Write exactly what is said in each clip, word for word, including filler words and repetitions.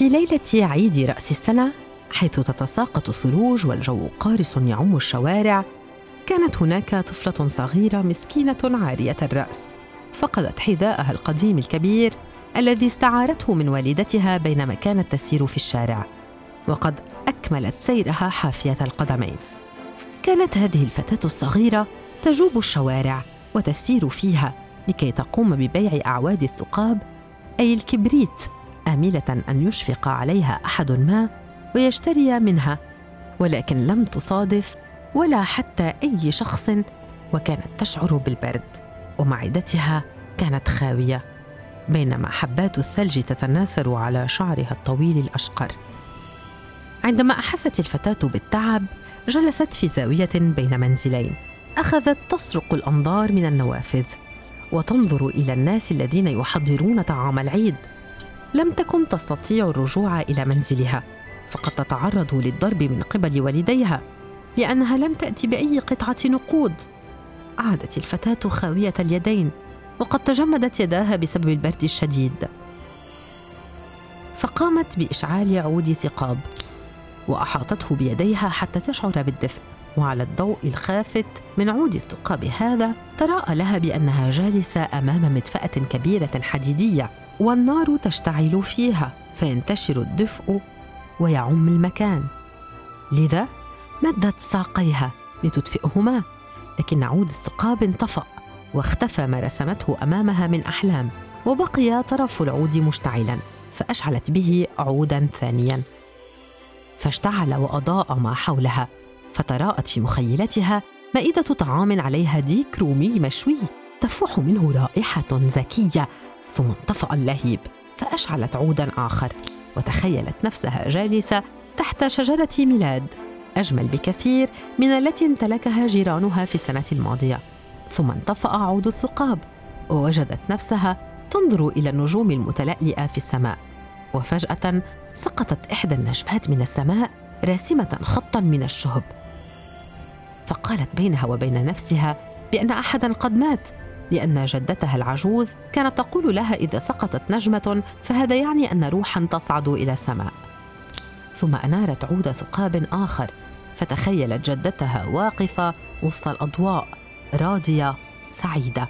في ليلة عيد رأس السنة، حيث تتساقط الثلوج والجو قارس يعم الشوارع، كانت هناك طفلة صغيرة مسكينة عارية الرأس، فقدت حذاءها القديم الكبير الذي استعارته من والدتها بينما كانت تسير في الشارع، وقد أكملت سيرها حافية القدمين. كانت هذه الفتاة الصغيرة تجوب الشوارع وتسير فيها لكي تقوم ببيع أعواد الثقاب، أي الكبريت، آملة أن يشفق عليها أحد ما ويشتري منها، ولكن لم تصادف ولا حتى أي شخص، وكانت تشعر بالبرد، ومعدتها كانت خاوية بينما حبات الثلج تتناثر على شعرها الطويل الأشقر. عندما أحست الفتاة بالتعب جلست في زاوية بين منزلين، أخذت تسرق الأنظار من النوافذ وتنظر إلى الناس الذين يحضرون طعام العيد. لم تكن تستطيع الرجوع إلى منزلها، فقد تتعرض للضرب من قبل والديها لأنها لم تأتي بأي قطعة نقود. عادت الفتاة خاوية اليدين وقد تجمدت يداها بسبب البرد الشديد، فقامت بإشعال عود ثقاب وأحاطته بيديها حتى تشعر بالدفء، وعلى الضوء الخافت من عود الثقاب هذا تراءى لها بأنها جالسة أمام مدفأة كبيرة حديدية والنار تشتعل فيها فينتشر الدفء ويعم المكان، لذا مدت ساقيها لتدفئهما، لكن عود الثقاب انطفأ واختفى ما رسمته أمامها من أحلام، وبقي طرف العود مشتعلاً، فأشعلت به عوداً ثانياً فاشتعل وأضاء ما حولها، فتراءت في مخيلتها مائدة طعام عليها ديك رومي مشوي تفوح منه رائحة زكية، ثم انطفأ اللهيب فأشعلت عوداً آخر، وتخيلت نفسها جالسة تحت شجرة ميلاد أجمل بكثير من التي امتلكها جيرانها في السنة الماضية. ثم انطفأ عود الثقاب ووجدت نفسها تنظر إلى النجوم المتلألئة في السماء، وفجأة سقطت إحدى النجمات من السماء راسمة خطاً من الشهب، فقالت بينها وبين نفسها بأن أحداً قد مات، لأن جدتها العجوز كانت تقول لها إذا سقطت نجمة فهذا يعني أن روحاً تصعد إلى السماء. ثم أنارت عود ثقاب آخر، فتخيلت جدتها واقفة وسط الأضواء راضية سعيدة.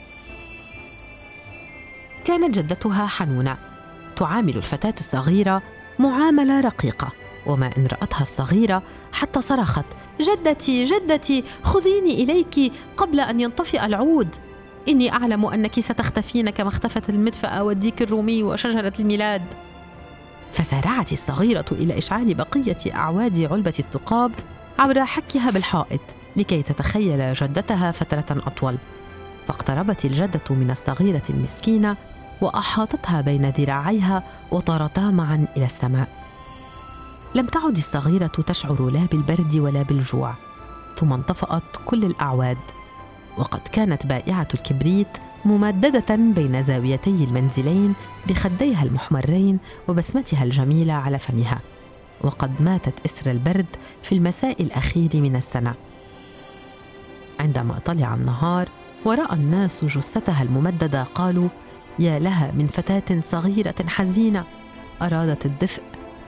كانت جدتها حنونة تعامل الفتاة الصغيرة معاملة رقيقة، وما إن رأتها الصغيرة حتى صرخت: جدتي جدتي خذيني إليك قبل أن ينطفئ العود، إني أعلم أنك ستختفين كما اختفت المدفأة والديك الرومي وشجرة الميلاد. فسارعت الصغيرة إلى إشعال بقية أعواد علبة الثقاب عبر حكها بالحائط لكي تتخيل جدتها فترة أطول، فاقتربت الجدة من الصغيرة المسكينة وأحاطتها بين ذراعيها وطارتا معا إلى السماء. لم تعد الصغيرة تشعر لا بالبرد ولا بالجوع، ثم انطفأت كل الأعواد، وقد كانت بائعة الكبريت ممددة بين زاويتي المنزلين بخديها المحمرين وبسمتها الجميلة على فمها، وقد ماتت إثر البرد في المساء الأخير من السنة. عندما طلع النهار ورأى الناس جثتها الممددة قالوا: يا لها من فتاة صغيرة حزينة، أرادت الدفء،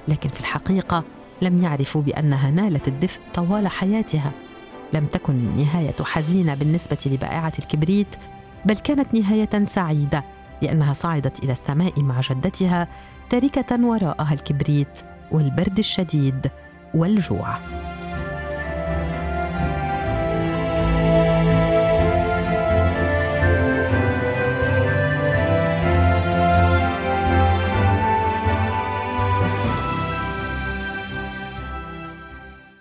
لكن في الحقيقة لم يعرفوا بأنها نالت الدفء طوال حياتها. لم تكن النهاية حزينة بالنسبة لبائعة الكبريت، بل كانت نهاية سعيدة، لأنها صعدت إلى السماء مع جدتها تاركة وراءها الكبريت والبرد الشديد والجوع.